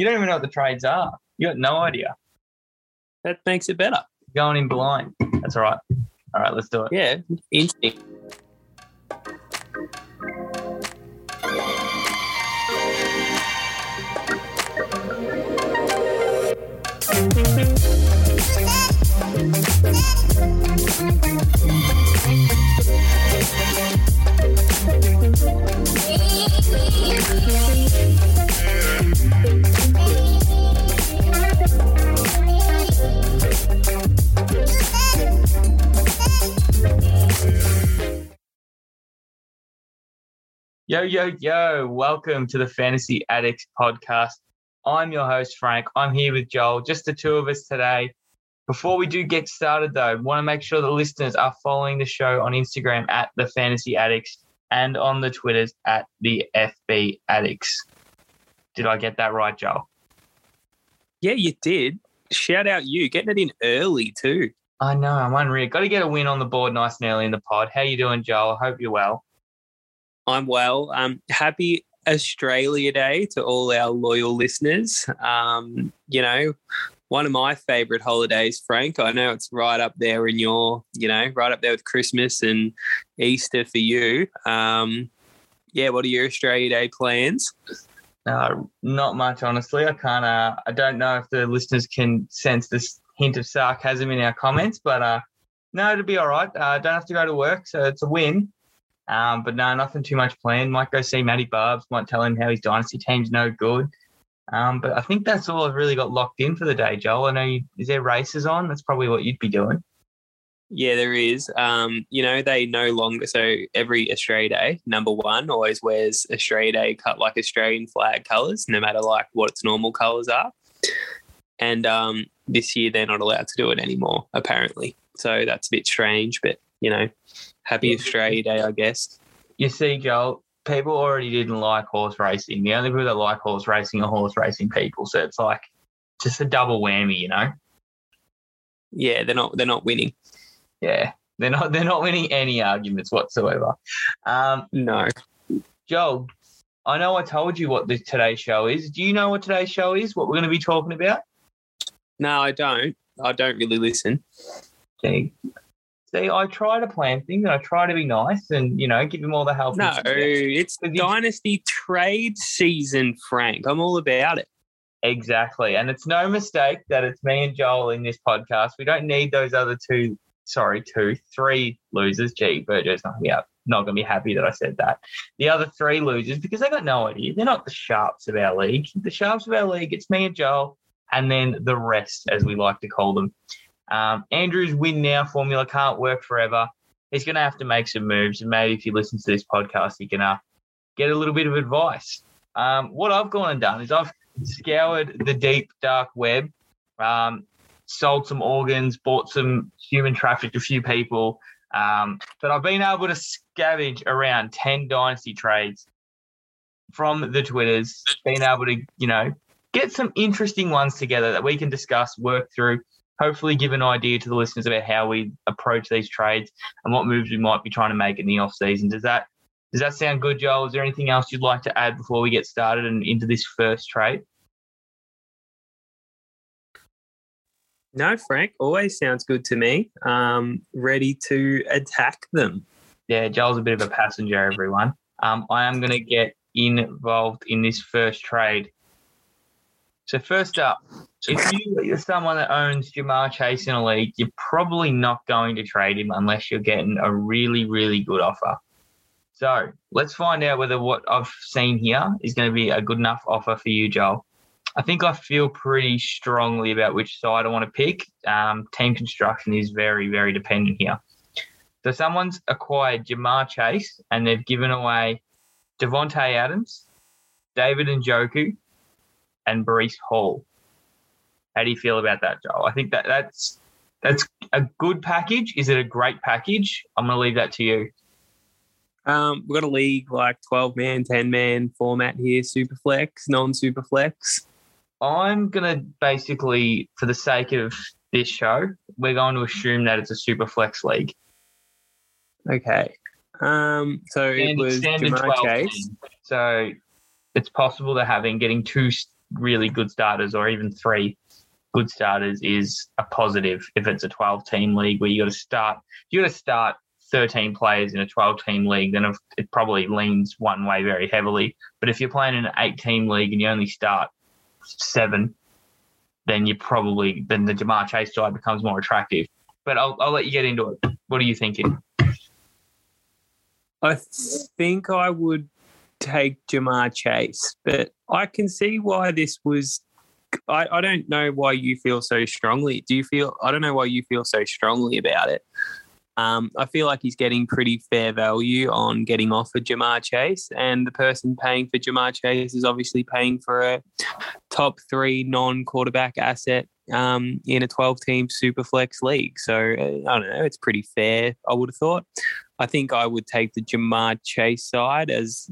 You don't even know what the trades are. You got no idea. That makes it better. Going in blind. That's all right. All right, let's do it. Yeah, instinct. Yo, yo, yo. Welcome to the Fantasy Addicts Podcast. I'm your host, Frank. I'm here with Joel, just the two of us today. Before we do get started, though, want to make sure the listeners are following the show on Instagram at the Fantasy Addicts and on the Twitters at the FB Addicts. Did I get that right, Joel? Yeah, you did. Shout out you. Getting it in early, too. I know. I'm unreal. Got to get a win on the board nice and early in the pod. How you doing, Joel? I hope you're well. I'm well. Happy Australia Day to all our loyal listeners. You know, one of my favourite holidays, Frank. I know it's right up there in your, you know, right up there with Christmas and Easter for you. Yeah, what are your Australia Day plans? Not much, honestly. I can't. I don't know if the listeners can sense this hint of sarcasm in our comments, but no, it'll be all right. I don't have to go to work, so it's a win. But no, nothing too much planned. Might go see Matty Barbs. Might tell him how his dynasty team's no good. But I think that's all I've really got locked in for the day, Joel. I know, is there races on? That's probably what you'd be doing. Yeah, there is. You know, they no longer, so every Australia Day, number one always wears Australia Day cut like Australian flag colours, no matter like what its normal colours are. And this year they're not allowed to do it anymore, apparently. So that's a bit strange, but you know. Happy Australia Day, I guess. You see, Joel, people already didn't like horse racing. The only people that like horse racing are horse racing people. So it's like just a double whammy, you know? Yeah, they're not winning. Yeah, they're not winning any arguments whatsoever. No. Joel, I know I told you what today's show is. Do you know what today's show is, what we're going to be talking about? No, I don't. I don't really listen. Dang. See, I try to plan things and I try to be nice and, you know, give him all the help. No, it's dynasty trade season, Frank. I'm all about it. Exactly. And it's no mistake that it's me and Joel in this podcast. We don't need those other three losers. Gee, Virgo's not going to be happy that I said that. The other three losers, because they got no idea. They're not the sharps of our league. The sharps of our league, it's me and Joel and then the rest, as we like to call them. Andrew's win now formula can't work forever. He's going to have to make some moves, and maybe if he listens to this podcast, he can get a little bit of advice. What I've gone and done is I've scoured the deep, dark web, sold some organs, bought some human trafficked a few people, but I've been able to scavenge around 10 dynasty trades from the Twitters, been able to, you know, get some interesting ones together that we can discuss, work through, hopefully give an idea to the listeners about how we approach these trades and what moves we might be trying to make in the off-season. Does that sound good, Joel? Is there anything else you'd like to add before we get started and into this first trade? No, Frank, always sounds good to me. Ready to attack them. Yeah, Joel's a bit of a passenger, everyone. I am going to get involved in this first trade. So first up, if you're someone that owns Ja'Marr Chase in a league, you're probably not going to trade him unless you're getting a really, really good offer. So let's find out whether what I've seen here is going to be a good enough offer for you, Joel. I think I feel pretty strongly about which side I want to pick. Team construction is very, very dependent here. So someone's acquired Ja'Marr Chase and they've given away Davante Adams, David Njoku, and Breece Hall. How do you feel about that, Joel? I think that's a good package. Is it a great package? I'm going to leave that to you. We've got a league like 12-man, 10-man format here, Superflex, non-Superflex. I'm going to basically, for the sake of this show, we're going to assume that it's a Superflex league. Okay. So it was Ja'Marr Chase. So it's possible to getting two really good starters or even three good starters is a positive. If it's a 12-team league where you got to start, if you got to start 13 players in a 12-team league, then it probably leans one way very heavily. But if you're playing in an 8-team league and you only start 7, then you probably the Ja'Marr Chase side becomes more attractive. But I'll let you get into it. What are you thinking? I think I would take Ja'Marr Chase, but I can see why this was. I don't know why you feel so strongly. I don't know why you feel so strongly about it. I feel like he's getting pretty fair value on getting offered Ja'Marr Chase, and the person paying for Ja'Marr Chase is obviously paying for a top 3 non-quarterback asset in a 12-team Superflex league. So, I don't know, it's pretty fair, I would have thought. I think I would take the Ja'Marr Chase side as,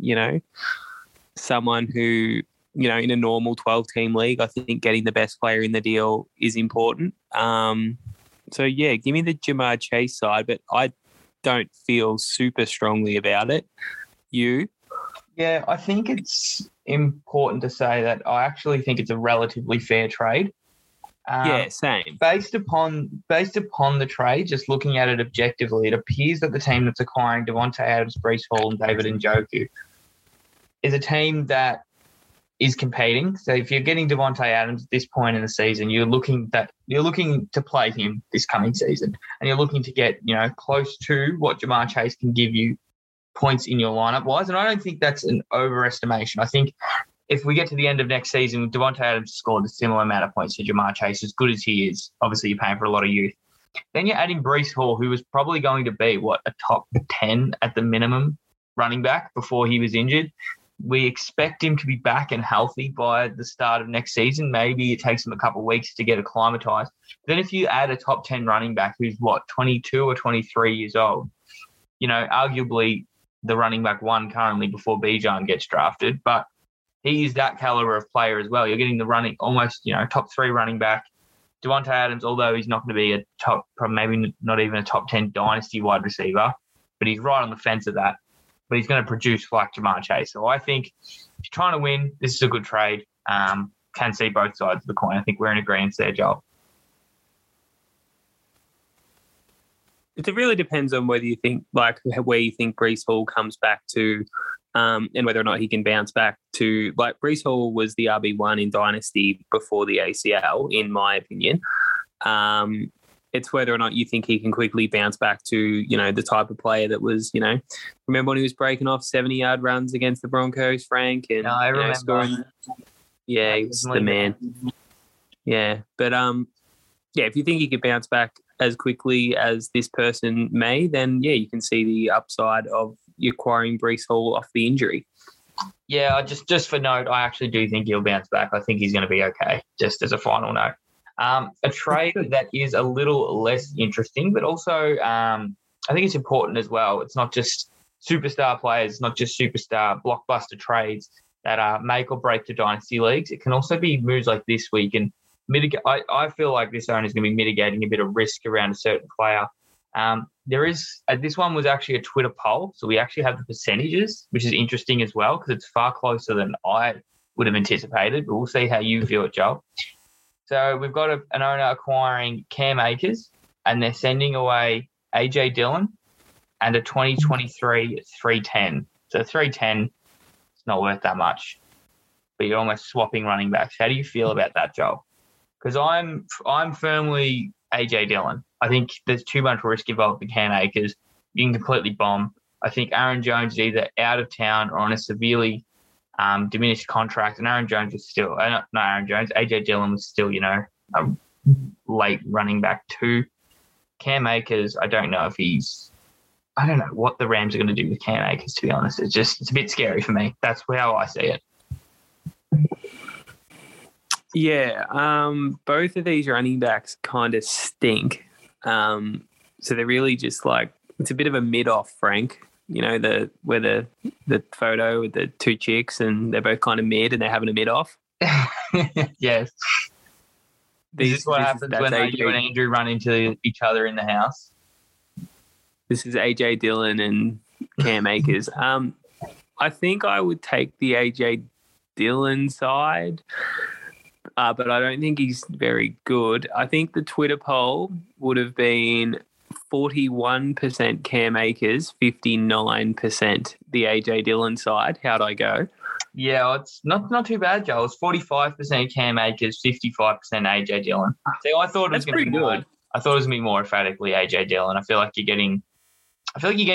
someone who, in a normal 12-team league, I think getting the best player in the deal is important. So, yeah, give me the Ja'Marr Chase side, but I don't feel super strongly about it. You? Yeah, I think it's important to say that I actually think it's a relatively fair trade. Yeah, same. Based upon the trade, just looking at it objectively, it appears that the team that's acquiring Davante Adams, Breece Hall and David Njoku is a team that is competing. So if you're getting Davante Adams at this point in the season, you're looking to play him this coming season, and you're looking to get close to what Ja'Marr Chase can give you points in your lineup wise. And I don't think that's an overestimation. I think if we get to the end of next season, Davante Adams scored a similar amount of points to Ja'Marr Chase, as good as he is. Obviously, you're paying for a lot of youth. Then you're adding Breece Hall, who was probably going to be, a top 10 at the minimum running back before he was injured. We expect him to be back and healthy by the start of next season. Maybe it takes him a couple of weeks to get acclimatized. Then if you add a top 10 running back who's, 22 or 23 years old, arguably the running back one currently before Bijan gets drafted, but he is that caliber of player as well. You're getting the running, almost, top 3 running back. Davante Adams, although he's not going to be a top, maybe not even a top 10 dynasty wide receiver, but he's right on the fence of that. But he's going to produce like Ja'Marr Chase. So I think if you're trying to win, this is a good trade. Can see both sides of the coin. I think we're in agreement there, Joel. It really depends on whether you think, where you think Breece Hall comes back to, and whether or not he can bounce back to, Breece Hall was the RB1 in Dynasty before the ACL, in my opinion. It's whether or not you think he can quickly bounce back to, the type of player that was, remember when he was breaking off 70-yard runs against the Broncos, Frank? And, I remember. Scoring. Yeah, he was the man. Yeah, but, if you think he could bounce back as quickly as this person may, then, yeah, you can see the upside of acquiring Breece Hall off the injury. Yeah, just for note, I actually do think he'll bounce back. I think he's going to be okay, just as a final note. A trade that is a little less interesting, but also I think it's important as well. It's not just superstar players, it's not just superstar blockbuster trades that make or break the dynasty leagues. It can also be moves like this week, and I feel like this owner is going to be mitigating a bit of risk around a certain player. This one was actually a Twitter poll, so we actually have the percentages, which is interesting as well because it's far closer than I would have anticipated. But we'll see how you feel it, Joel. So we've got an owner acquiring Cam Akers, and they're sending away AJ Dillon and a 2023 310. So 310, it's not worth that much, but you're almost swapping running backs. How do you feel about that, Joel? Because I'm firmly AJ Dillon. I think there's too much risk involved with Cam Akers. You can completely bomb. I think Aaron Jones is either out of town or on a severely diminished contract, and AJ Dillon was still, a late running back too. Cam Akers, I don't know what the Rams are going to do with Cam Akers, to be honest. It's a bit scary for me. That's how I see it. Yeah, both of these running backs kind of stink. So they're really just it's a bit of a mid-off, Frank. The photo with the two chicks and they're both kind of mid and they're having a mid-off. Yes. This is what happens when AJ and Andrew run into each other in the house. This is AJ Dillon and Cam Akers. I think I would take the AJ Dillon side, but I don't think he's very good. I think the Twitter poll would have been 41% Cam Akers, 59% the AJ Dillon side. How'd I go? Yeah, it's not too bad, Joel. It's 45% Cam Akers, 55% AJ Dillon. See, I thought it was going to be more. I thought it was going to be more emphatically AJ Dillon. I feel like you're getting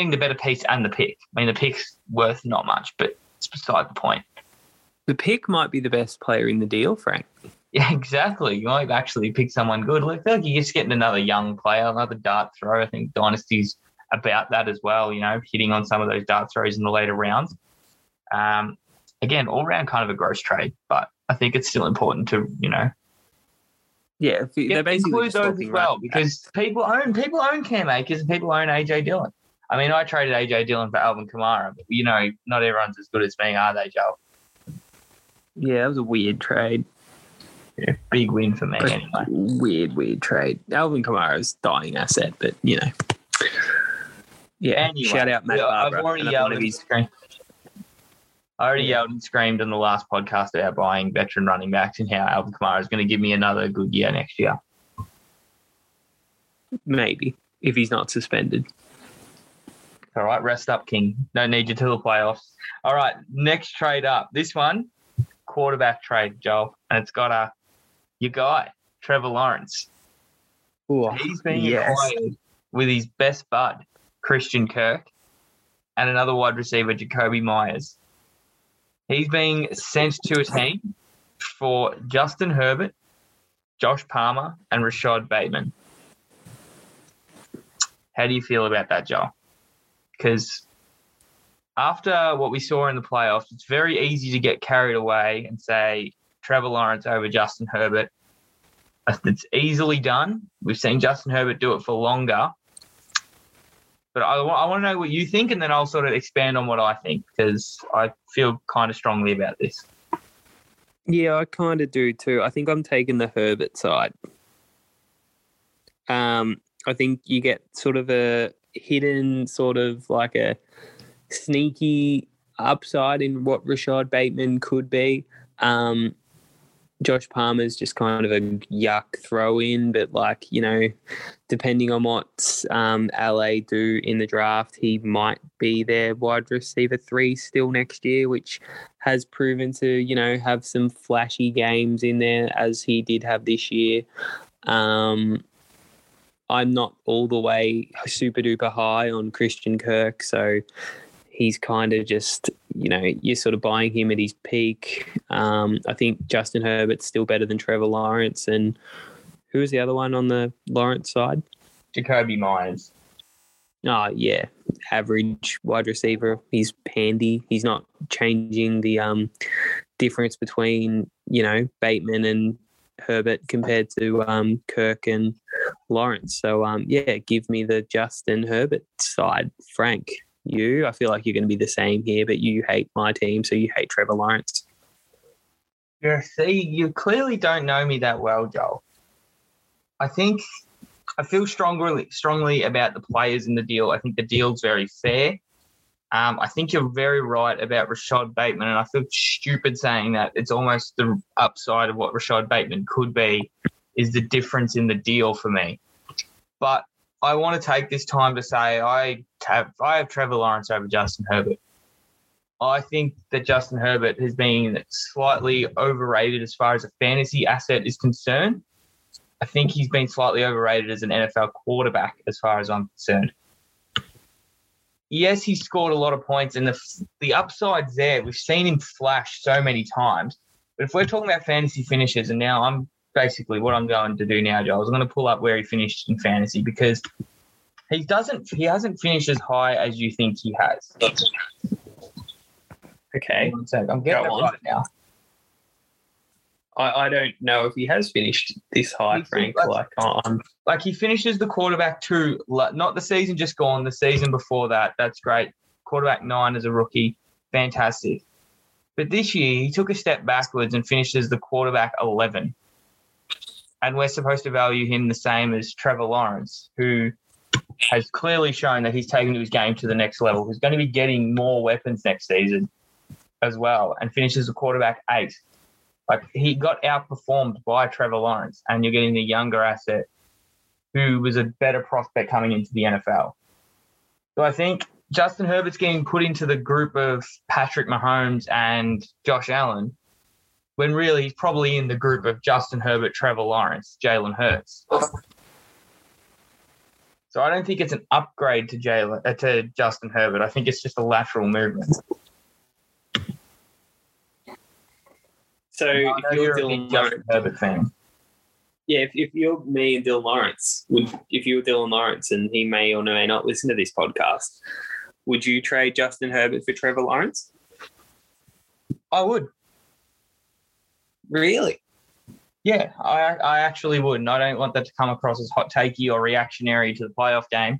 the better piece and the pick. I mean, the pick's worth not much, but it's beside the point. The pick might be the best player in the deal, Frank. Yeah, exactly. You might actually pick someone good. I feel like you're just getting another young player, another dart throw. I think Dynasty's about that as well, you know, hitting on some of those dart throws in the later rounds. Again, all round kind of a gross trade, but I think it's still important to, you know. Yeah, they're basically include those as well, because people own Cam Akers and people own AJ Dillon. I mean, I traded AJ Dillon for Alvin Kamara, but, you know, not everyone's as good as me, are they, Joel? Yeah, that was a weird trade. Yeah, big win for me anyway. Weird trade. Alvin Kamara's dying asset, but, you know. Yeah, anyway, shout out Matt Barber. I already yelled and screamed on the last podcast about buying veteran running backs and how Alvin Kamara is going to give me another good year next year. Maybe, if he's not suspended. All right, rest up, King. No need you to the playoffs. All right, next trade up. This one, quarterback trade, Joel. And it's got your guy, Trevor Lawrence. Ooh, he's being acquired with his best bud, Christian Kirk, and another wide receiver, Jacoby Myers. He's being sent to a team for Justin Herbert, Josh Palmer, and Rashad Bateman. How do you feel about that, Joel? Because after what we saw in the playoffs, it's very easy to get carried away and say Trevor Lawrence over Justin Herbert. It's easily done. We've seen Justin Herbert do it for longer. But I want to know what you think, and then I'll sort of expand on what I think, because I feel kind of strongly about this. Yeah, I kind of do too. I think I'm taking the Herbert side. I think you get sort of a hidden sort of like a sneaky upside in what Rashad Bateman could be. Josh Palmer's just kind of a yuck throw in, but like, you know, depending on what LA do in the draft, he might be their wide receiver 3 still next year, which has proven to, you know, have some flashy games in there as he did have this year. I'm not all the way super-duper high on Christian Kirk, so he's kind of just, you know, you're sort of buying him at his peak. I think Justin Herbert's still better than Trevor Lawrence, and who was the other one on the Lawrence side? Jacoby Myers. Oh, yeah, average wide receiver. He's handy. He's not changing the difference between, you know, Bateman and Herbert compared to Kirk and Lawrence. So, yeah, give me the Justin Herbert side. Frank, you? I feel like you're going to be the same here, but you hate my team, so you hate Trevor Lawrence. Yeah, see, you clearly don't know me that well, Joel. I think I feel strongly about the players in the deal. I think the deal's very fair. I think you're very right about Rashad Bateman, and I feel stupid saying that. It's almost the upside of what Rashad Bateman could be is the difference in the deal for me. But I want to take this time to say I have Trevor Lawrence over Justin Herbert. I think that Justin Herbert has been slightly overrated as far as a fantasy asset is concerned. I think he's been slightly overrated as an NFL quarterback as far as I'm concerned. Yes, he scored a lot of points, and the upside's there. We've seen him flash so many times. But if we're talking about fantasy finishes, and now I'm basically what I'm going to do now, Joel, is I'm going to pull up where he finished in fantasy, because he hasn't finished as high as you think he has. Okay. I'm getting that right now. I don't know if he has finished this high, Frank. Like he finishes the quarterback 2, not the season just gone, the season before that. That's great. Quarterback 9 as a rookie. Fantastic. But this year, he took a step backwards and finishes the quarterback 11. And we're supposed to value him the same as Trevor Lawrence, who has clearly shown that he's taken his game to the next level. He's going to be getting more weapons next season. as well and finishes the quarterback 8. Like, he got outperformed by Trevor Lawrence, and you're getting the younger asset who was a better prospect coming into the NFL. So I think Justin Herbert's getting put into the group of Patrick Mahomes and Josh Allen, when really he's probably in the group of Justin Herbert, Trevor Lawrence, Jalen Hurts. So I don't think it's an upgrade to Justin Herbert. I think it's just a lateral movement. So if you're Dylan Lawrence, Herbert fan. Yeah, if you're me and Dylan Lawrence, if you were Dylan Lawrence and he may or may not listen to this podcast, would you trade Justin Herbert for Trevor Lawrence? I would. Really? Yeah, I actually would, and I don't want that to come across as hot takey or reactionary to the playoff game.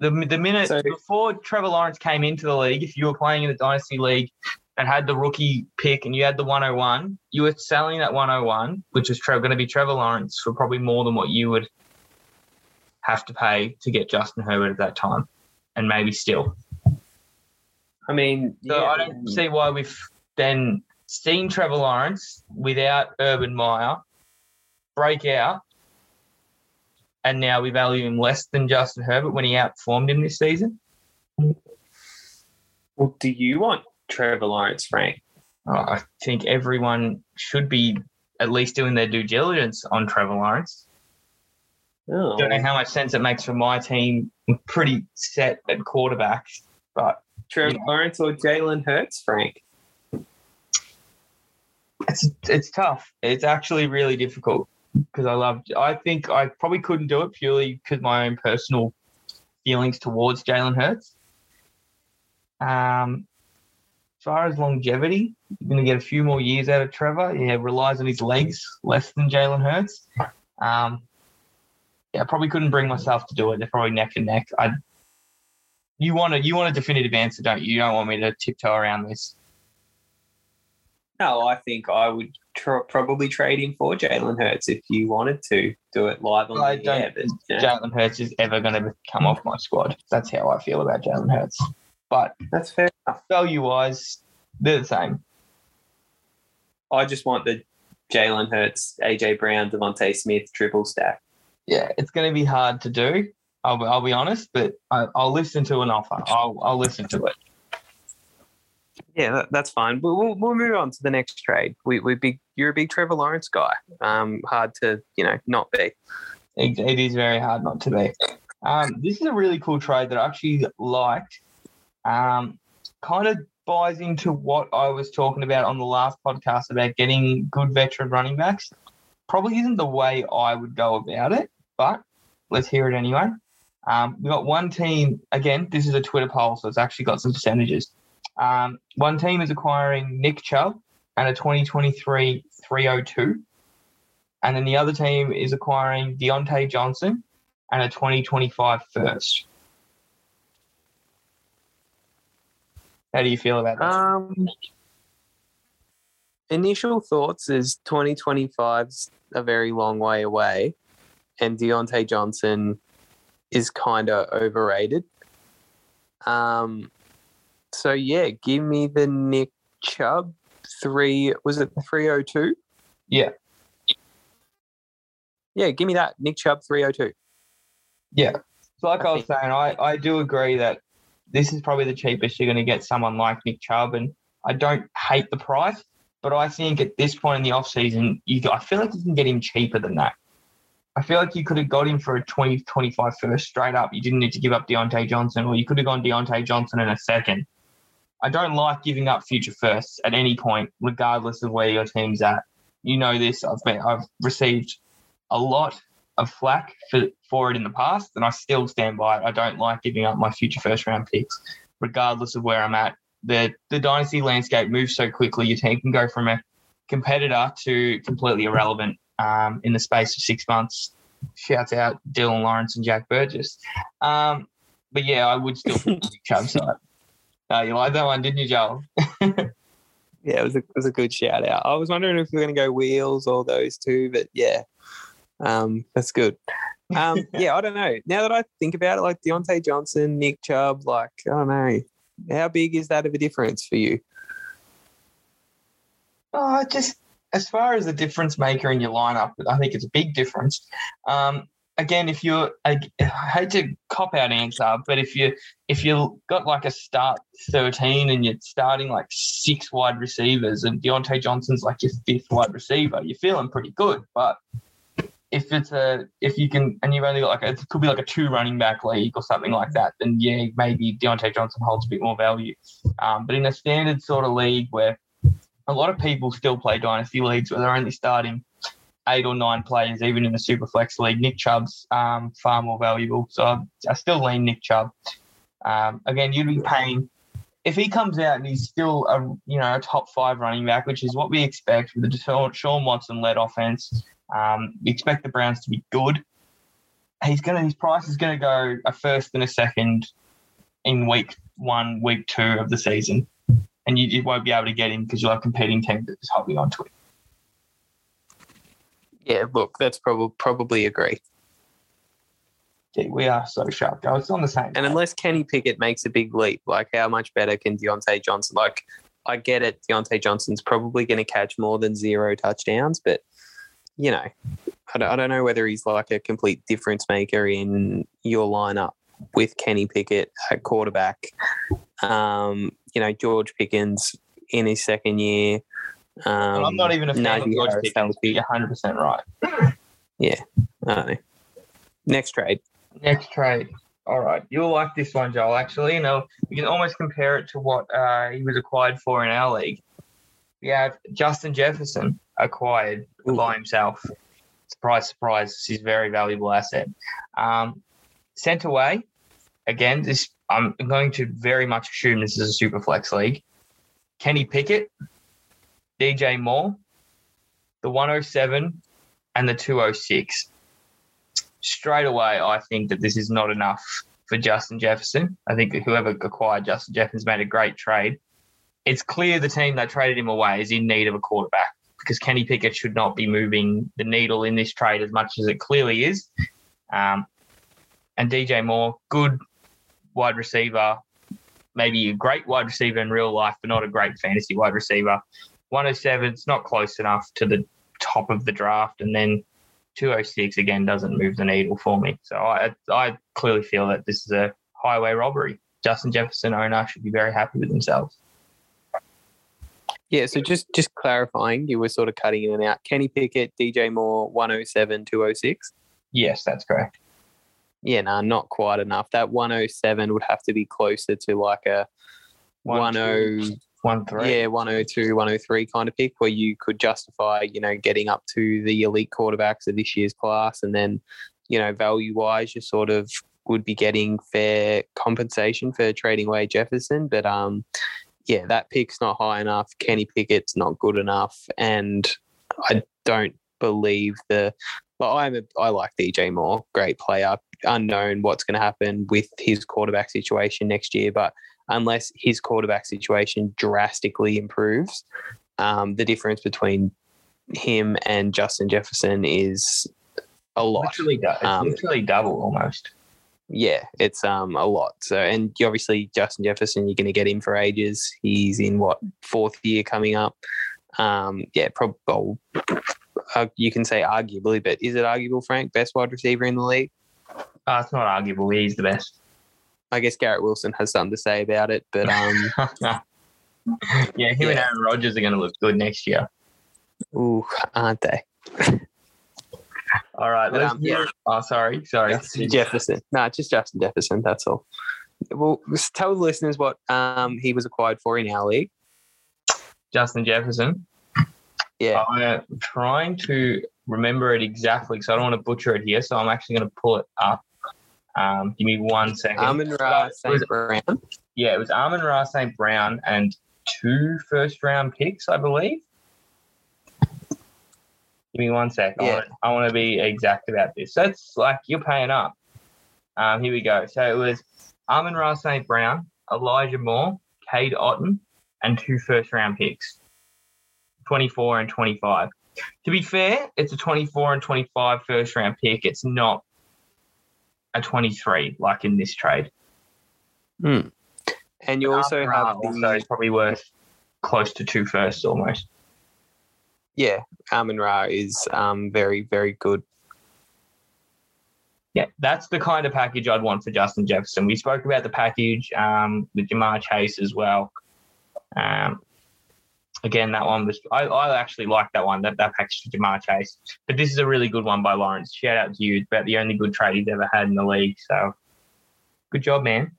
The minute before Trevor Lawrence came into the league, if you were playing in the Dynasty League and had the rookie pick and you had the 101, you were selling that 101, which is going to be Trevor Lawrence, for probably more than what you would have to pay to get Justin Herbert at that time, and maybe still. I mean, so yeah. I don't see why we've then seen Trevor Lawrence without Urban Meyer break out, and now we value him less than Justin Herbert when he outperformed him this season. Well, do you want Trevor Lawrence, Frank? Oh, I think everyone should be at least doing their due diligence on Trevor Lawrence. Oh. Don't know how much sense it makes for my team. I'm pretty set at quarterback, but Trevor Lawrence or Jalen Hurts, Frank? It's tough. It's actually really difficult because I think I probably couldn't do it purely because my own personal feelings towards Jalen Hurts. As far as longevity, you're going to get a few more years out of Trevor. Yeah, relies on his legs less than Jalen Hurts. Yeah, I probably couldn't bring myself to do it. They're probably neck and neck. You want a definitive answer, don't you? You don't want me to tiptoe around this. No, I think I would probably trade him for Jalen Hurts if you wanted to do it live on the air. Jalen Hurts is ever going to come off my squad. That's how I feel about Jalen Hurts. But that's fair enough. Value-wise, they're the same. I just want the Jalen Hurts, AJ Brown, DeVonta Smith triple stack. Yeah, it's going to be hard to do. I'll be honest, but I'll listen to an offer. I'll listen to it. Yeah, that's fine. But we'll move on to the next trade. You're a big Trevor Lawrence guy. Hard to not be. It is very hard not to be. This is a really cool trade that I actually liked. Kind of buys into what I was talking about on the last podcast about getting good veteran running backs. Probably isn't the way I would go about it, but let's hear it anyway. We got one team. Again, this is a Twitter poll, so it's actually got some percentages. One team is acquiring Nick Chubb and a 2023 302. And then the other team is acquiring Diontae Johnson and a 2025 first. How do you feel about that? Initial thoughts is 2025's a very long way away, and Diontae Johnson is kind of overrated. So, yeah, give me the Nick Chubb 302? Yeah. Yeah, give me that Nick Chubb 302. Yeah. So like I was saying, I do agree that this is probably the cheapest you're going to get someone like Nick Chubb, and I don't hate the price, but I think at this point in the offseason, I feel like you can get him cheaper than that. I feel like you could have got him for a 2025 first straight up. You didn't need to give up Diontae Johnson, or you could have gone Diontae Johnson in a second. I don't like giving up future firsts at any point, regardless of where your team's at. You know this. I've received a lot of flack for it in the past, and I still stand by it. I don't like giving up my future first-round picks, regardless of where I'm at. The dynasty landscape moves so quickly, your team can go from a competitor to completely irrelevant in the space of 6 months. Shouts out Dylan Lawrence and Jack Burgess. But, yeah, I would still put Nick Chubb side. You liked that one, didn't you, Joel? Yeah, it was a good shout-out. I was wondering if we were going to go wheels or those two, but, yeah. That's good. Yeah, I don't know. Now that I think about it, like Diontae Johnson, Nick Chubb, like, I don't know. How big is that of a difference for you? Oh, just as far as the difference maker in your lineup, I think it's a big difference. Again, if you're, I hate to cop out answer, but if you got like a start 13 and you're starting like 6 wide receivers and Diontae Johnson's like your 5th wide receiver, you're feeling pretty good. But if it's if you've only got like it could be like a 2 running back league or something like that, then yeah, maybe Diontae Johnson holds a bit more value. But in a standard sort of league where a lot of people still play dynasty leagues where they're only starting 8 or 9 players, even in the Superflex league, Nick Chubb's far more valuable. So I still lean Nick Chubb. Again, you'd be paying if he comes out and he's still a top 5 running back, which is what we expect with the Deshaun Watson-led offense. We expect the Browns to be good. His price is going to go a 1st and a 2nd in week 1, week 2 of the season. And you won't be able to get him because you'll have competing teams that just holding on to it. Yeah, look, that's probably agree. Yeah, we are so sharp, guys. It's on the same. And unless Kenny Pickett makes a big leap, like how much better can Diontae Johnson? Like, I get it. Diontae Johnson's probably going to catch more than 0 touchdowns, but you know, I don't know whether he's like a complete difference maker in your lineup with Kenny Pickett at quarterback. George Pickens in his 2nd year. I'm not even a fan of George Pickens. You're 100% right. Yeah. I don't know. Next trade. All right. You'll like this one, Joel, actually. You can almost compare it to what he was acquired for in our league. We have Justin Jefferson acquired by himself. Surprise, surprise. It's his very valuable asset. Sent away. Again, I'm going to very much assume this is a super flex league. Kenny Pickett, DJ Moore, the 107 and the 206. Straight away, I think that this is not enough for Justin Jefferson. I think that whoever acquired Justin Jefferson's made a great trade. It's clear the team that traded him away is in need of a quarterback because Kenny Pickett should not be moving the needle in this trade as much as it clearly is. And DJ Moore, good wide receiver, maybe a great wide receiver in real life, but not a great fantasy wide receiver. 107, it's not close enough to the top of the draft. And then 206, again, doesn't move the needle for me. So I clearly feel that this is a highway robbery. Justin Jefferson owner should be very happy with themselves. Yeah, so just clarifying, you were sort of cutting in and out. Kenny Pickett, DJ Moore, 107, 206? Yes, that's correct. Yeah, no, not quite enough. That 107 would have to be closer to like a 102, 103 kind of pick where you could justify, getting up to the elite quarterbacks of this year's class. And then, value-wise, you sort of would be getting fair compensation for trading away Jefferson. But, yeah, that pick's not high enough. Kenny Pickett's not good enough. And I don't believe I like DJ Moore, great player. Unknown what's going to happen with his quarterback situation next year, but unless his quarterback situation drastically improves, the difference between him and Justin Jefferson is a lot. Literally double almost. Yeah, it's a lot. So, and obviously Justin Jefferson, you're going to get him for ages. He's in 4th year coming up. You can say arguably, but is it arguable, Frank? Best wide receiver in the league? It's not arguable. He's the best. I guess Garrett Wilson has something to say about it, but yeah, him and Aaron Rodgers are going to look good next year. Ooh, aren't they? All right. Sorry. Jefferson. No, just Justin Jefferson. That's all. Well, tell the listeners what he was acquired for in our league. Justin Jefferson. Yeah. I'm trying to remember it exactly because I don't want to butcher it here, so I'm actually going to pull it up. Give me 1 second. Amon-Ra St. Brown. Yeah, it was Amon-Ra St. Brown and 2 first-round picks, I believe. Give me 1 second. Yeah. I want to be exact about this. So it's like you're paying up. Here we go. So it was Amon-Ra St. Brown, Elijah Moore, Cade Otton, and 2 first-round picks. 24 and 25. To be fair, it's a 24 and 25 first-round pick. It's not a 23 like in this trade. And you also have so it's probably worth close to two firsts almost. Yeah, Amon-Ra is very, very good. Yeah, that's the kind of package I'd want for Justin Jefferson. We spoke about the package with Ja'Marr Chase as well. Again, that one was I actually like that one, that package for Ja'Marr Chase. But this is a really good one by Lawrence. Shout out to you. It's about the only good trade he's ever had in the league. So good job, man.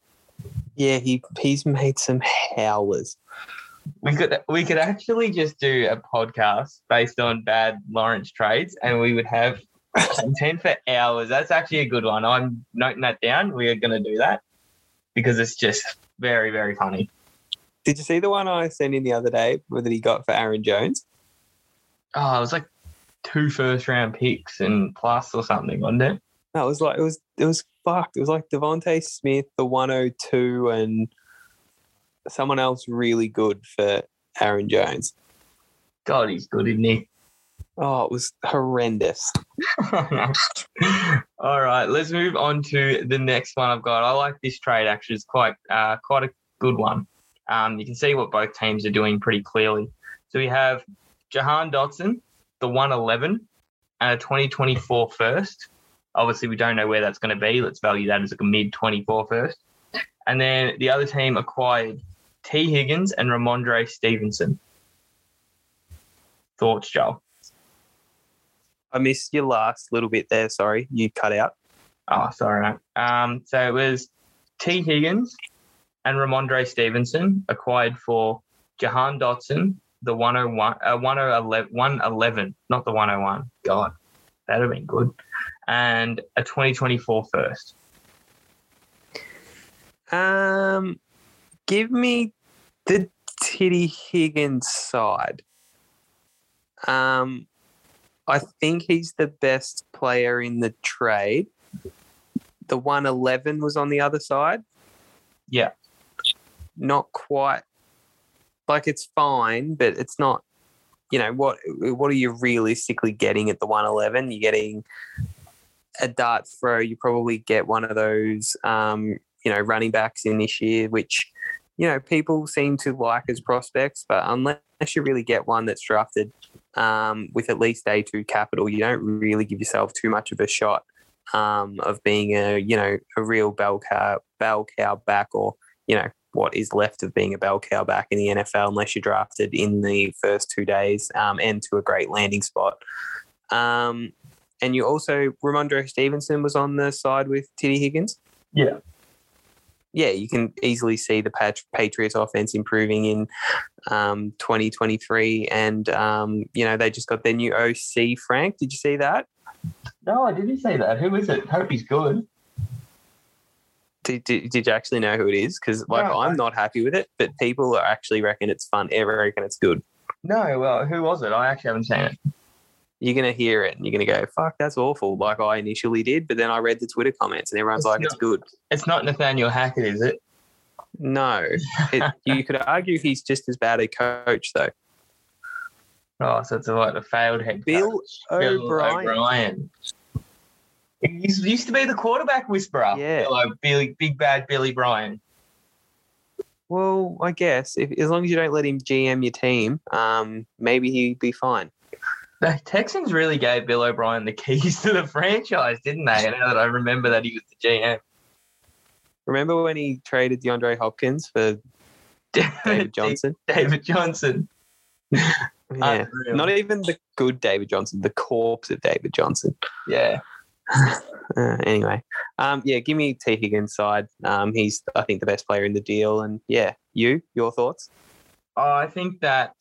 Yeah, he's made some howlers. We could actually just do a podcast based on bad Lawrence trades, and we would have content for hours. That's actually a good one. I'm noting that down. We are going to do that because it's just very, very funny. Did you see the one I sent in the other day that he got for Aaron Jones? Oh, it was like 2 first-round picks and plus or something, wasn't it? No, it was like it was fucked. It was like Devontae Smith, the 102, and someone else really good for Aaron Jones. God, he's good, isn't he? Oh, it was horrendous. All right, let's move on to the next one I've got. I like this trade, actually. It's quite a good one. You can see what both teams are doing pretty clearly. So we have Jahan Dotson, the 111, and a 2024 first. Obviously, we don't know where that's going to be. Let's value that as like a mid-24 first. And then the other team acquired Tee Higgins and Ramondre Stevenson. Thoughts, Joel? I missed your last little bit there. Sorry, you cut out. Oh, sorry, mate. So it was Tee Higgins and Ramondre Stevenson acquired for Jahan Dotson, the 101, 111, not the 101. God, that would have been good. And a 2024 first. Give me the Tee Higgins side. I think he's the best player in the trade. The 111 was on the other side. Yeah. Not quite. Like, it's fine, but it's not, you know, what are you realistically getting at the 111? You're getting a dart throw. You probably get one of those, running backs in this year, which, you know, people seem to like as prospects, but unless you really get one that's drafted with at least A2 capital, you don't really give yourself too much of a shot of being a real bell cow back, or, you know, what is left of being a bell cow back in the NFL unless you're drafted in the first 2 days and to a great landing spot. And you also, Ramondre Stevenson was on the side with Tee Higgins. Yeah. Yeah, you can easily see the Patriots offense improving in 2023. And, they just got their new OC, Frank. Did you see that? No, I didn't see that. Who is it? Hope he's good. Did you actually know who it is? Because, I'm not happy with it, but people are actually reckon it's fun. Everyone reckon it's good. No, well, who was it? I actually haven't seen it. You're going to hear it and you're going to go, fuck, that's awful, like I initially did. But then I read the Twitter comments and everyone's like, it's good. It's not Nathaniel Hackett, is it? No. You could argue he's just as bad a coach, though. Oh, so it's like a failed head coach. Bill O'Brien. He used to be the quarterback whisperer. Yeah. Like big bad Billy Bryan. Well, I guess, as long as you don't let him GM your team, maybe he'd be fine. The Texans really gave Bill O'Brien the keys to the franchise, didn't they? And now that I remember that he was the GM. Remember when he traded DeAndre Hopkins for David Johnson? David Johnson. Yeah. Not even the good David Johnson, the corpse of David Johnson. Yeah. Anyway. Give me Tee Higgins' side. He's, I think, the best player in the deal. And, yeah, your thoughts? I think that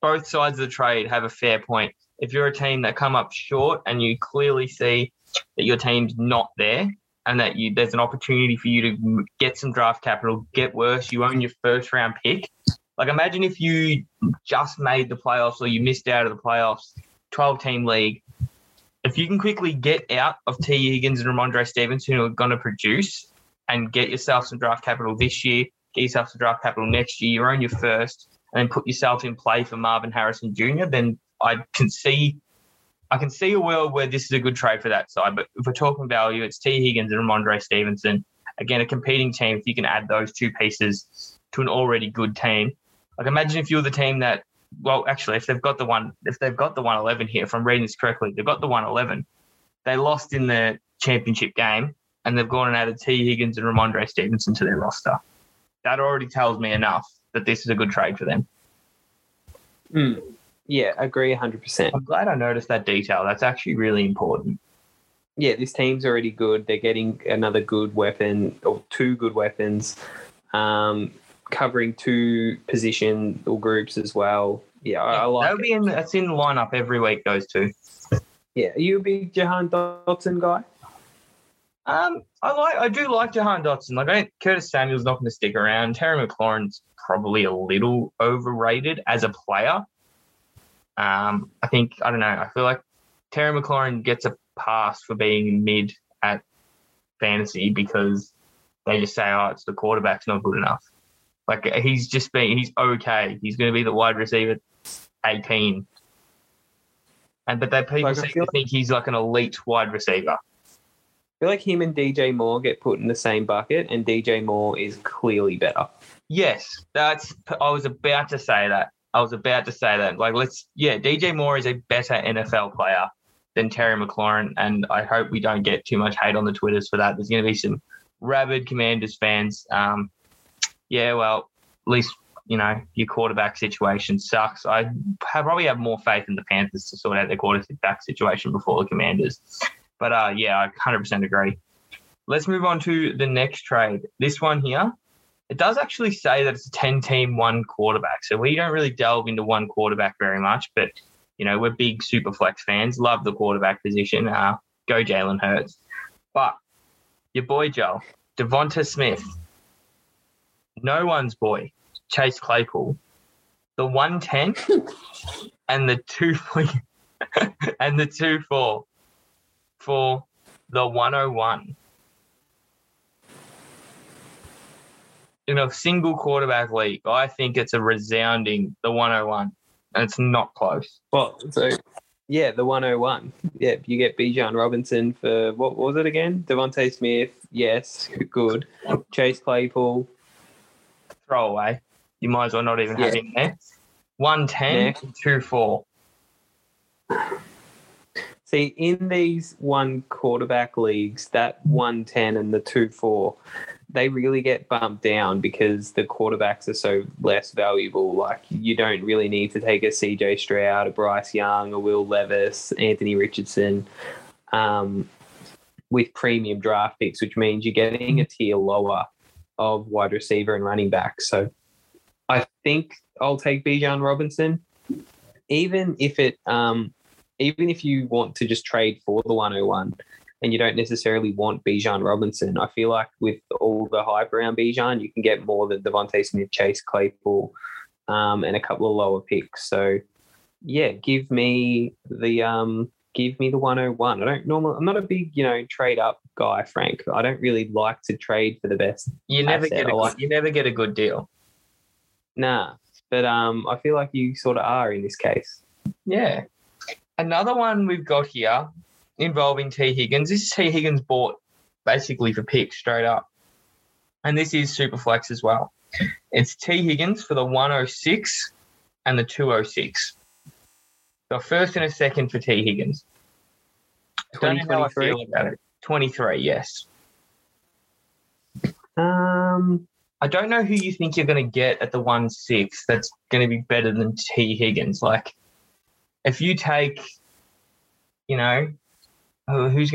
both sides of the trade have a fair point. If you're a team that come up short and you clearly see that your team's not there and that there's an opportunity for you to get some draft capital, get worse, you own your first-round pick. Like, imagine if you just made the playoffs or you missed out of the playoffs, 12-team league. If you can quickly get out of Tee Higgins and Ramondre Stevenson, who are going to produce, and get yourself some draft capital this year, get yourself some draft capital next year, you own your first, and then put yourself in play for Marvin Harrison Jr., then I can see a world where this is a good trade for that side. But if we're talking value, it's Tee Higgins and Ramondre Stevenson. again, a competing team, if you can add those two pieces to an already good team, like imagine if you're the team that, well, actually, if they've got the 111 here, if I'm reading this correctly, they've got the 111. They lost in the championship game, and they've gone and added Tee Higgins and Ramondre Stevenson to their roster. That already tells me enough that this is a good trade for them. Mm. Yeah, agree 100%. I'm glad I noticed that detail. That's actually really important. Yeah, this team's already good. They're getting another good weapon or two good weapons, covering two position or groups as well. Yeah, I like it. That's in the lineup every week, those two. Yeah, are you a big Jahan Dotson guy? I do like Jahan Dotson. Like, Curtis Samuel's not going to stick around. Terry McLaurin's probably a little overrated as a player. I feel like Terry McLaurin gets a pass for being mid at fantasy because they just say, it's the quarterback's not good enough. Like, he's okay. He's going to be the wide receiver 18. But that people think he's like an elite wide receiver. I feel like him and DJ Moore get put in the same bucket, and DJ Moore is clearly better. Yes, I was about to say that. DJ Moore is a better NFL player than Terry McLaurin, and I hope we don't get too much hate on the Twitters for that. There's going to be some rabid Commanders fans. At least, your quarterback situation sucks. I probably have more faith in the Panthers to sort out their quarterback situation before the Commanders. But, I 100% agree. Let's move on to the next trade. This one here, it does actually say that it's a 10-team, one quarterback. So we don't really delve into one quarterback very much, but, we're big super flex fans, love the quarterback position. Go Jalen Hurts. But your boy, Joel, DeVonta Smith, no one's boy, Chase Claypool, the 110 and the 2-4. And the 2-4. For the 101 in a single quarterback league, I think it's a resounding the 101, and it's not close. Well, so yeah, the 101. Yeah, you get Bijan Robinson for what was it again? Devontae Smith, yes, good. Chase Claypool, throwaway. You might as well not even have him there. 110, 2-4. See, in these one quarterback leagues, that 110 and the 2-4, they really get bumped down because the quarterbacks are so less valuable. Like, you don't really need to take a CJ Stroud, a Bryce Young, a Will Levis, Anthony Richardson, with premium draft picks, which means you're getting a tier lower of wide receiver and running back. So I think I'll take Bijan Robinson, even if you want to just trade for the 101 and you don't necessarily want Bijan Robinson. I feel like with all the hype around Bijan, you can get more than Devontae Smith, Chase Claypool, and a couple of lower picks. So, yeah, give me the 101. I'm not a big, trade up guy, Frank. I don't really like to trade for the best. You never get a good deal. Nah, but I feel like you sort of are in this case. Yeah. Another one we've got here involving Tee Higgins. This is Tee Higgins bought basically for pick straight up. And this is Superflex as well. It's Tee Higgins for the 106 and the 206. So first and a second for Tee Higgins. 2023? 23, yes. I don't know who you think you're going to get at the 1-6 that's going to be better than Tee Higgins. Like, if you take, who's going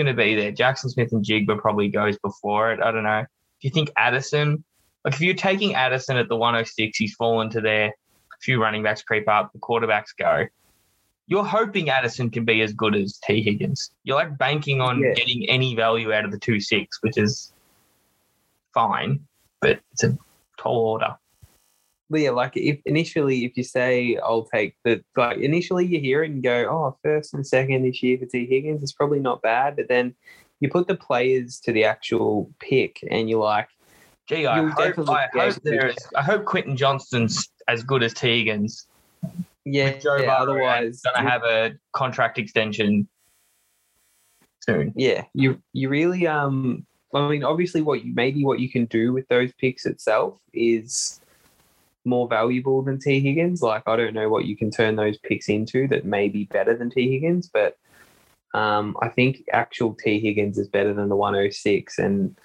to be there? Jackson Smith and Jigba probably goes before it. I don't know. Do you think Addison? Like, if you're taking Addison at the 106, he's fallen to there. A few running backs creep up. The quarterbacks go. You're hoping Addison can be as good as Tee Higgins. You're, banking on getting any value out of the 2-6, which is fine, but it's a tall order. Yeah, if you say I'll take the initially you hear it and go, first and second this year for Tee Higgins, it's probably not bad. But then you put the players to the actual pick and you're like, gee, I hope Quentin Johnston's as good as Tee Higgins. Yeah, Joe Barber otherwise going to have a contract extension soon. Yeah, you really I mean, obviously what you can do with those picks itself is more valuable than Tee Higgins. Like, I don't know what you can turn those picks into that may be better than Tee Higgins, but I think actual Tee Higgins is better than the 106. And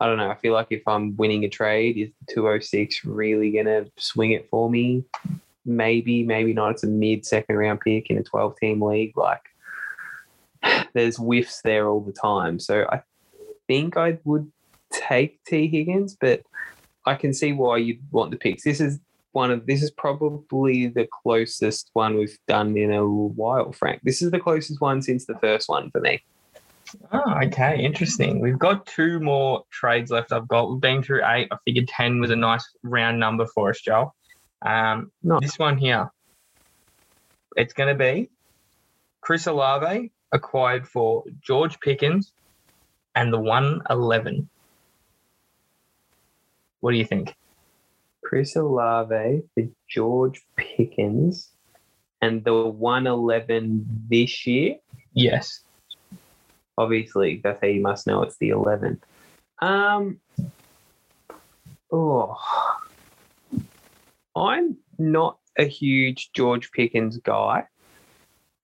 I don't know, I feel like if I'm winning a trade, is the 206 really going to swing it for me? Maybe, maybe not. It's a mid-second round pick in a 12-team league. Like, there's whiffs there all the time. So I think I would take Tee Higgins, but I can see why you'd want the picks. This is probably the closest one we've done in a while, Frank. This is the closest one since the first one for me. Oh, okay. Interesting. We've got two more trades left. We've been through 8. I figured 10 was a nice round number for us, Joel. Nice. This one here, it's going to be Chris Olave acquired for George Pickens and the 111. What do you think? Chris Olave for George Pickens and the 111 this year? Yes. Obviously, that's how you must know it's the 11. I'm not a huge George Pickens guy,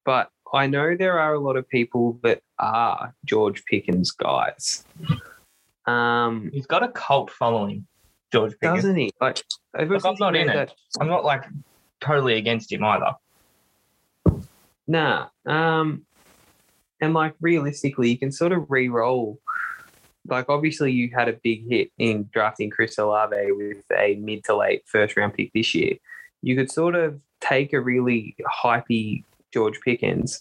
but I know there are a lot of people that are George Pickens guys. He's got a cult following. George Pickens. Doesn't he? Like, I'm not in it. I'm not like totally against him either. Nah. And like realistically, you can sort of re-roll. Like obviously you had a big hit in drafting Chris Olave with a mid to late first round pick this year. You could sort of take a really hypey George Pickens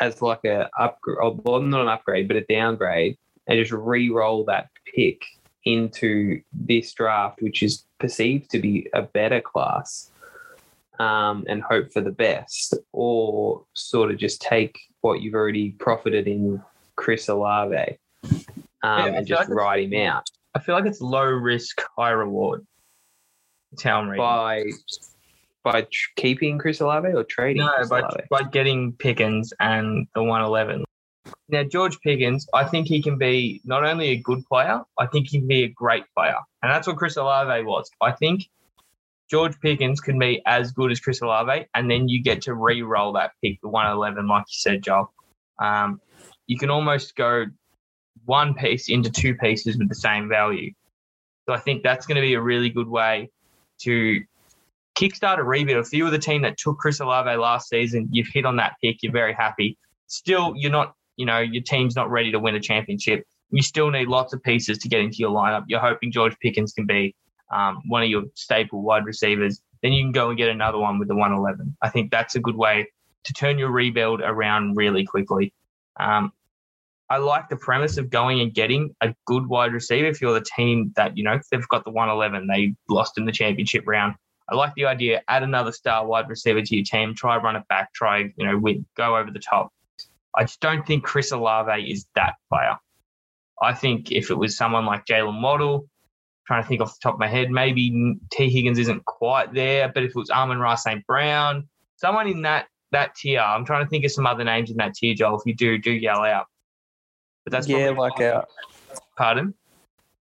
as like a upgrade, well, not an upgrade, but a downgrade, and just re-roll that pick into this draft, which is perceived to be a better class, and hope for the best, or sort of just take what you've already profited in Chris Olave and just ride him out. I feel like it's low risk, high reward. That's how I'm reading. By keeping Chris Olave or trading? No, by getting Pickens and the 111. Now, George Pickens, I think he can be not only a good player, I think he can be a great player. And that's what Chris Olave was. I think George Pickens can be as good as Chris Olave, and then you get to re-roll that pick, the 111, like you said, Joel. You can almost go one piece into two pieces with the same value. So I think that's going to be a really good way to kickstart a rebuild. If you were the team that took Chris Olave last season, you've hit on that pick, you're very happy. Still, you're not, you know, your team's not ready to win a championship. You still need lots of pieces to get into your lineup. You're hoping George Pickens can be one of your staple wide receivers. Then you can go and get another one with the 111. I think that's a good way to turn your rebuild around really quickly. I like the premise of going and getting a good wide receiver if you're the team that, you know, they've got the 111. They lost in the championship round. I like the idea, add another star wide receiver to your team, try run it back, try, you know, go over the top. I just don't think Chris Olave is that player. I think if it was someone like Jalen Waddle, trying to think off the top of my head, maybe Tee Higgins isn't quite there, but if it was Amon-Ra St. Brown, someone in that tier, I'm trying to think of some other names in that tier, Joel. If you do yell out. But that's Pardon?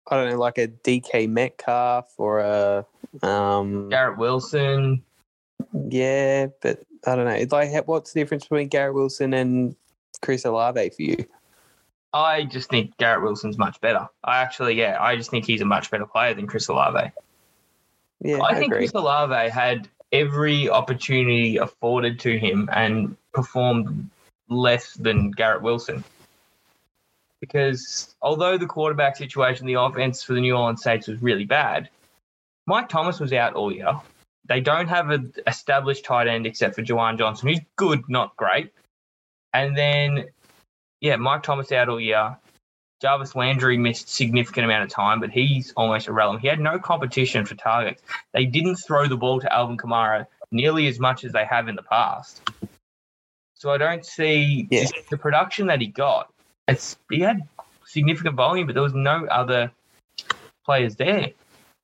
I don't know, like a DK Metcalf or a Garrett Wilson. Yeah, but I don't know. It's like, what's the difference between Garrett Wilson and Chris Olave for you? I just think Garrett Wilson's much better. I just think he's a much better player than Chris Olave. Yeah, I think Chris Olave had every opportunity afforded to him and performed less than Garrett Wilson. Because although the quarterback situation, the offense for the New Orleans Saints was really bad, Mike Thomas was out all year. They don't have an established tight end except for Jahan Dotson, who's good, not great. And then, Mike Thomas out all year. Jarvis Landry missed a significant amount of time, but he's almost irrelevant. He had no competition for targets. They didn't throw the ball to Alvin Kamara nearly as much as they have in the past. So I don't see the production that he got. He had significant volume, but there was no other players there.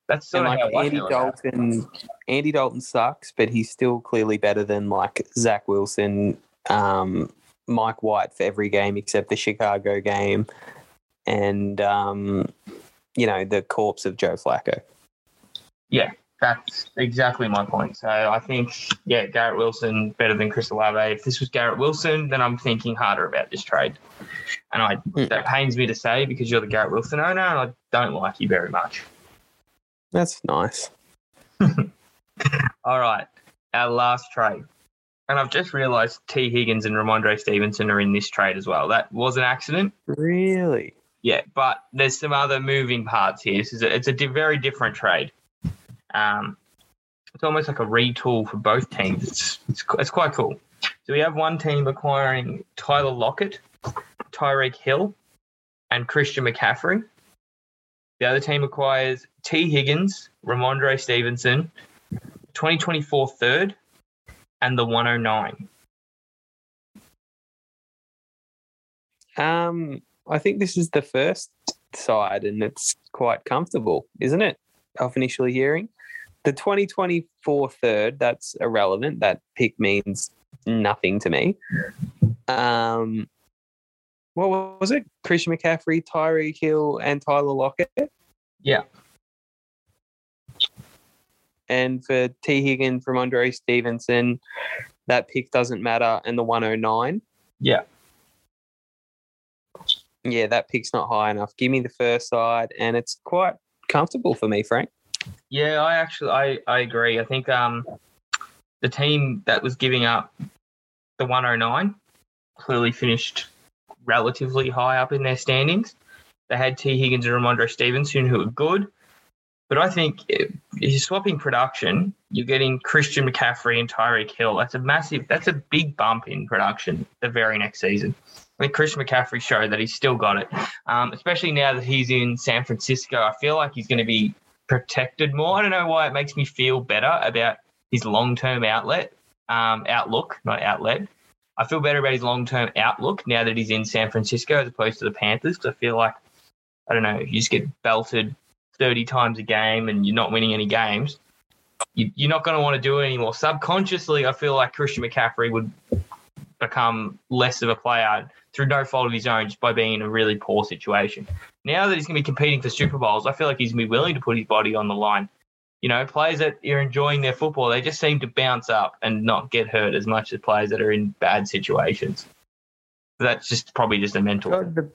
That's sort of how Andy Dalton. Andy Dalton sucks, but he's still clearly better than like Zach Wilson, Mike White for every game except the Chicago game, and, you know, the corpse of Joe Flacco. Yeah, that's exactly my point. So I think, yeah, Garrett Wilson better than Chris Olave. If this was Garrett Wilson, then I'm thinking harder about this trade. And that pains me to say because you're the Garrett Wilson owner and I don't like you very much. That's nice. All right, our last trade. And I've just realised Tee Higgins and Ramondre Stevenson are in this trade as well. That was an accident. Really? Yeah, but there's some other moving parts here. This is a very different trade. It's almost like a retool for both teams. It's quite cool. So we have one team acquiring Tyler Lockett, Tyreek Hill, and Christian McCaffrey. The other team acquires Tee Higgins, Ramondre Stevenson, 2024 third, and the 109. I think this is the first side, and it's quite comfortable, isn't it? Off initially hearing. The 2024 third, that's irrelevant. That pick means nothing to me. What was it? Christian McCaffrey, Tyreek Hill, and Tyler Lockett? Yeah. And for Tee Higgins, Ramondre Stevenson, that pick doesn't matter, and the 109? Yeah. Yeah, that pick's not high enough. Give me the first side, and it's quite comfortable for me, Frank. Yeah, I agree. I think the team that was giving up the 109 clearly finished relatively high up in their standings. They had Tee Higgins and Ramondre Stevenson, who were good. But I think if you're swapping production, you're getting Christian McCaffrey and Tyreek Hill. That's a big bump in production the very next season. I think Christian McCaffrey showed that he's still got it, especially now that he's in San Francisco. I feel like he's going to be protected more. I don't know why it makes me feel better about his long-term outlook. I feel better about his long-term outlook now that he's in San Francisco as opposed to the Panthers, because I feel like, I don't know, you just get belted 30 times a game and you're not winning any games, you're not going to want to do it anymore. Subconsciously, I feel like Christian McCaffrey would become less of a player through no fault of his own just by being in a really poor situation. Now that he's going to be competing for Super Bowls, I feel like he's going to be willing to put his body on the line. You know, players that are enjoying their football, they just seem to bounce up and not get hurt as much as players that are in bad situations. But that's just probably just a mental thing.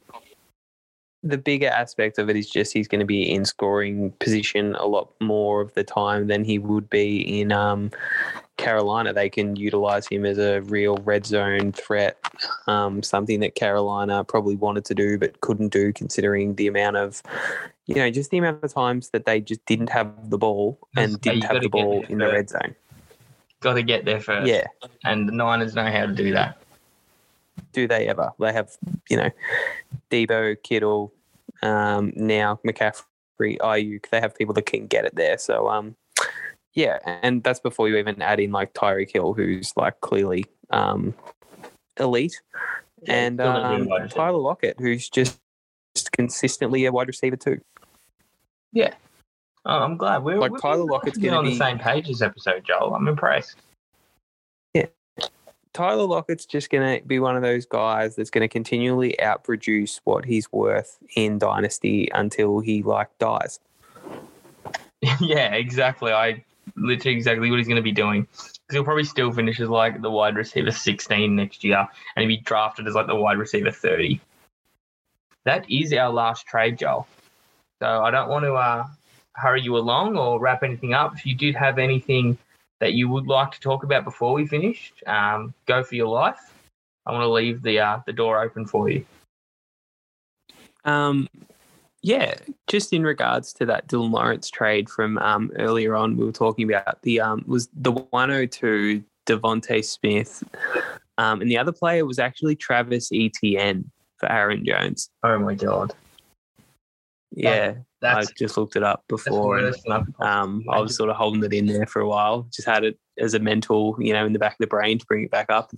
The bigger aspect of it is just he's going to be in scoring position a lot more of the time than he would be in Carolina. They can utilize him as a real red zone threat, something that Carolina probably wanted to do but couldn't do considering the amount of, you know, just the amount of times that they just didn't have the ball and didn't have the ball in the red zone. Got to get there first. Yeah. And the Niners know how to do that. Do they ever? They have, you know, Debo, Kittle, now McCaffrey, Ayuk. They have people that can get it there. So, yeah, and that's before you even add in, like, Tyreek Hill, who's, like, clearly elite. Yeah, and Tyler Lockett, who's just consistently a wide receiver too. Yeah. Oh, I'm glad. We're Tyler Lockett's going to be on the same page this episode, Joel. I'm impressed. Tyler Lockett's just going to be one of those guys that's going to continually outproduce what he's worth in Dynasty until he, like, dies. Yeah, exactly. I literally exactly what he's going to be doing. Because he'll probably still finish as, like, the wide receiver 16 next year and he'll be drafted as, like, the wide receiver 30. That is our last trade, Joel. So I don't want to hurry you along or wrap anything up. If you did have anything that you would like to talk about before we finish, go for your life. I want to leave the door open for you. Yeah, just in regards to that Dylan Lawrence trade from earlier on, we were talking about was the 102 DeVonta Smith, and the other player was actually Travis Etienne for Aaron Jones. Oh my God! Yeah. I just looked it up before and I was sort of holding it in there for a while. Just had it as a mental, you know, in the back of the brain to bring it back up.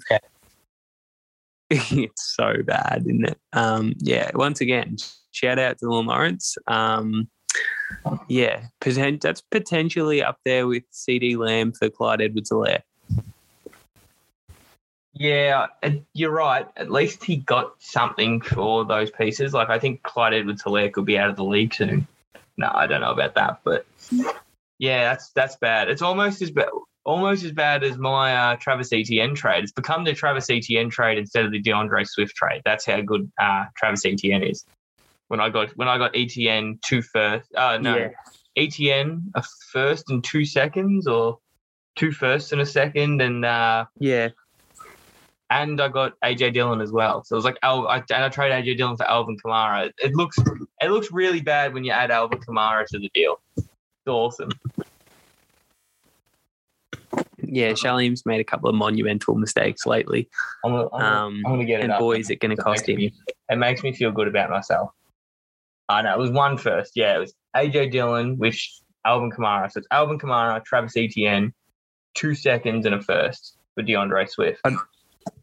It's so bad, isn't it? Yeah, once again, shout out to Dylan Lawrence. Yeah, that's potentially up there with CD Lamb for Clyde Edwards-Helaire. Yeah, you're right. At least he got something for those pieces. Like, I think Clyde Edwards-Helaire could be out of the league soon. No, I don't know about that, but yeah, that's bad. It's almost as bad as my Travis Etienne trade. It's become the Travis Etienne trade instead of the DeAndre Swift trade. That's how good Travis Etienne is. When I got Etienne Etienne a first and 2 seconds, or 2 firsts and a second, and and I got AJ Dillon as well. So it was like, I traded AJ Dillon for Alvin Kamara. It looks really bad when you add Alvin Kamara to the deal. It's awesome. Yeah, Shalim's made a couple of monumental mistakes lately. I'm gonna get it. And boy, is it going to cost him. It makes me feel good about myself. I know, it was 1 first. Yeah, it was AJ Dillon with Alvin Kamara. So it's Alvin Kamara, Travis Etienne, 2 seconds and a first for DeAndre Swift.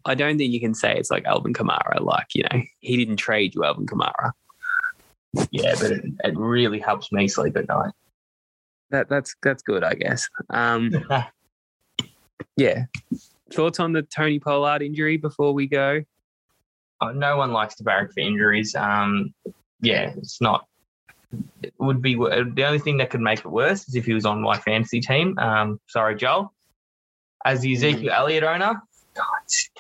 I don't think you can say it's like Alvin Kamara. Like, you know, he didn't trade you Alvin Kamara. Yeah, but it really helps me sleep at night. That's good, I guess. Yeah. Thoughts on the Tony Pollard injury before we go? No one likes to barrack for injuries. Yeah, it's not. It would be the only thing that could make it worse is if he was on my fantasy team. Sorry, Joel. As the Ezekiel Elliott owner,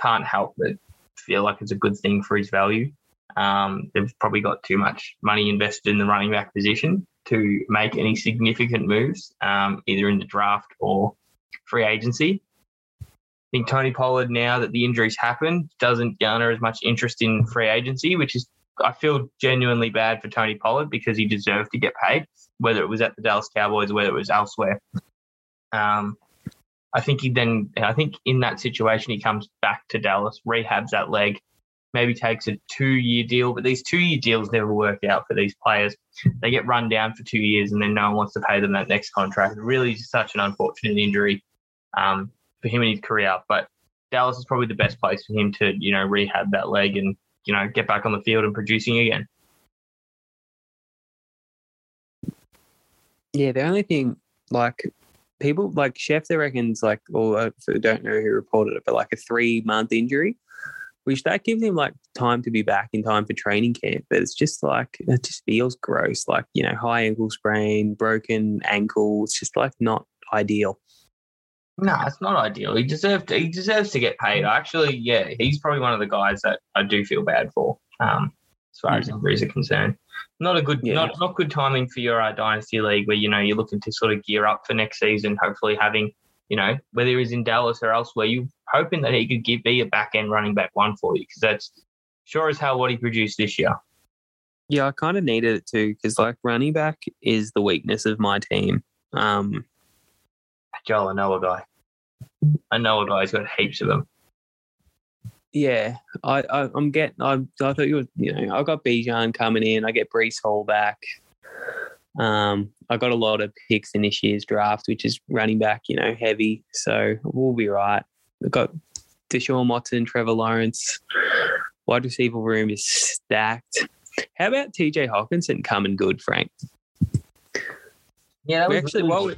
can't help but feel like it's a good thing for his value. They've probably got too much money invested in the running back position to make any significant moves, either in the draft or free agency. I think Tony Pollard, now that the injuries happened, doesn't garner as much interest in free agency, which is, I feel genuinely bad for Tony Pollard because he deserved to get paid, whether it was at the Dallas Cowboys or whether it was elsewhere. I think in that situation, he comes back to Dallas, rehabs that leg, maybe takes a 2-year deal, but these 2-year deals never work out for these players. They get run down for 2 years and then no one wants to pay them that next contract. Really such an unfortunate injury for him and his career, but Dallas is probably the best place for him to, you know, rehab that leg and, you know, get back on the field and producing again. Yeah, the only thing, like, people like Schefter reckons, like, or I don't know who reported it, but like a 3-month injury, which that gives him like time to be back in time for training camp. But it's just like, it just feels gross. Like, you know, high ankle sprain, broken ankle. It's just like not ideal. No, it's not ideal. He deserves to get paid. Actually, yeah, he's probably one of the guys that I do feel bad for, as far as injuries are concerned. Not good timing for your Dynasty League where, you know, you're looking to sort of gear up for next season, hopefully having, you know, whether he's in Dallas or elsewhere, you're hoping that he could be a back-end running back one for you because that's sure as hell what he produced this year. Yeah, I kind of needed it too because, like, running back is the weakness of my team. Joel, I know a guy who's got heaps of them. Yeah, I thought you were, you know, I got Bijan coming in. I get Breece Hall back. I got a lot of picks in this year's draft, which is running back, you know, heavy. So we'll be right. We've got Deshaun Watson, Trevor Lawrence. Wide receiver room is stacked. How about TJ Hawkinson coming good, Frank? Yeah, that was actually really...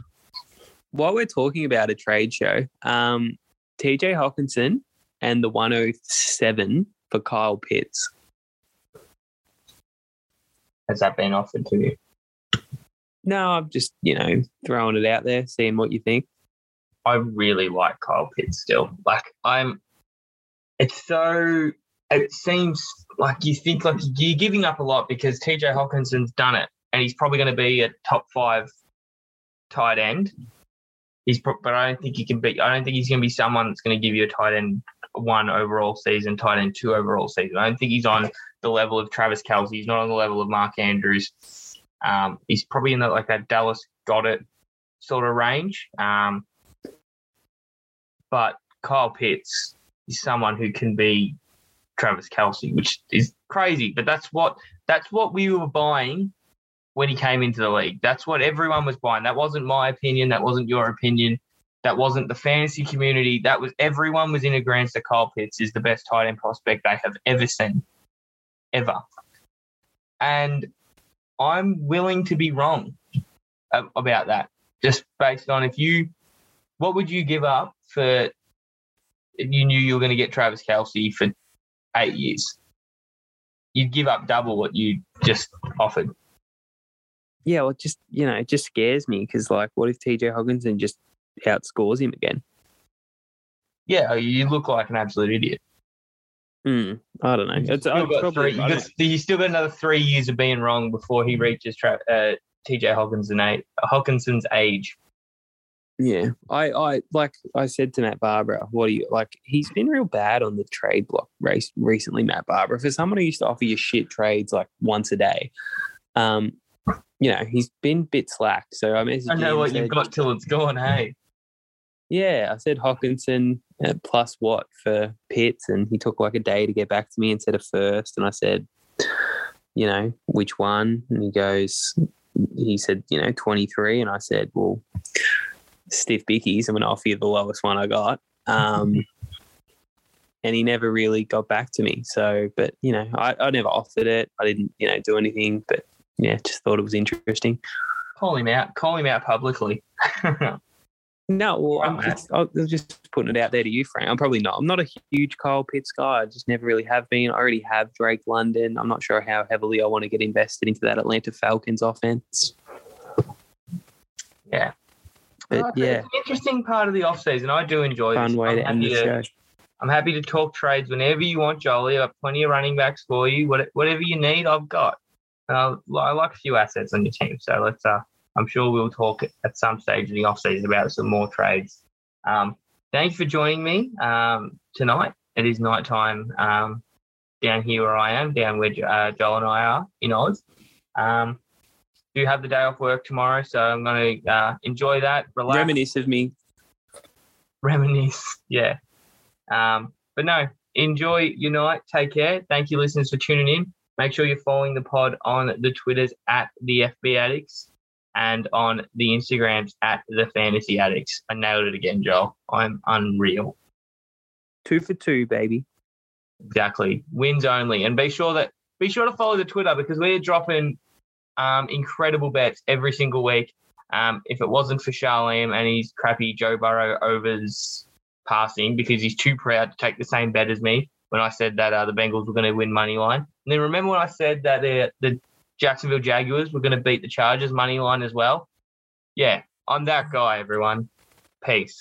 While we're talking about a trade show, TJ Hawkinson and the 107 for Kyle Pitts. Has that been offered to you? No, I'm just, you know, throwing it out there, seeing what you think. I really like Kyle Pitts still. Like, it seems like you think like you're giving up a lot because TJ Hawkinson's done it and he's probably going to be a top 5 tight end. But I don't think he can be. I don't think he's going to be someone that's going to give you a tight end 1 overall season, tight end 2 overall season. I don't think he's on the level of Travis Kelce. He's not on the level of Mark Andrews. He's probably in that Dallas Goedert sort of range. But Kyle Pitts is someone who can be Travis Kelce, which is crazy. But that's what we were buying when he came into the league. That's what everyone was buying. That wasn't my opinion. That wasn't your opinion. That wasn't the fantasy community. That was everyone was in agreement that Kyle Pitts is the best tight end prospect they have ever seen, ever. And I'm willing to be wrong about that, just based on what would you give up for if you knew you were going to get Travis Kelce for 8 years. You'd give up double what you just offered. Yeah, well, just, you know, it just scares me because, like, what if TJ Hockenson just outscores him again? Yeah, you look like an absolute idiot. I don't know. You still got another 3 years of being wrong before he reaches TJ Hawkinson's age. Yeah, I like I said to Matt Barber, what do you like? He's been real bad on the trade block race recently. Matt Barber, for someone who used to offer you shit trades like once a day, you know, he's been a bit slack. So I messaged him. I know what you've got till it's gone, hey. Yeah, I said Hockenson plus what for Pitts, and he took like a day to get back to me and said a first. And I said, you know, which one? And he said, you know, 23. And I said, well, stiff bickies, I'm going to offer you the lowest one I got. And he never really got back to me. So, but, you know, I never offered it. I didn't, you know, do anything. But, yeah, just thought it was interesting. Call him out. Call him out publicly. No, well, I'm just putting it out there to you, Frank. I'm probably not. I'm not a huge Kyle Pitts guy. I just never really have been. I already have Drake London. I'm not sure how heavily I want to get invested into that Atlanta Falcons offense. Yeah. But, yeah. It's an interesting part of the offseason. I do enjoy this. Fun way to end the show. I'm happy to talk trades whenever you want, Jolie. I've got plenty of running backs for you. Whatever you need, I've got. And I like a few assets on your team. So let's I'm sure we'll talk at some stage in the offseason about some more trades. Thanks for joining me tonight. It is nighttime down here where I am, down where Joel and I are in Oz. Do have the day off work tomorrow, so I'm going to enjoy that. Relax. Reminisce of me. Reminisce, yeah. But no, enjoy your night. Take care. Thank you, listeners, for tuning in. Make sure you're following the pod on the Twitters @TheFBAddicts. And on the Instagrams @TheFantasyAddicts. I nailed it again, Joel. I'm unreal. 2 for 2, baby. Exactly. Wins only. And be sure to follow the Twitter because we're dropping incredible bets every single week. If it wasn't for Charlene and his crappy Joe Burrow overs passing because he's too proud to take the same bet as me when I said that the Bengals were going to win money line. And then remember when I said that the Jacksonville Jaguars were going to beat the Chargers money line as well. Yeah, I'm that guy, everyone. Peace.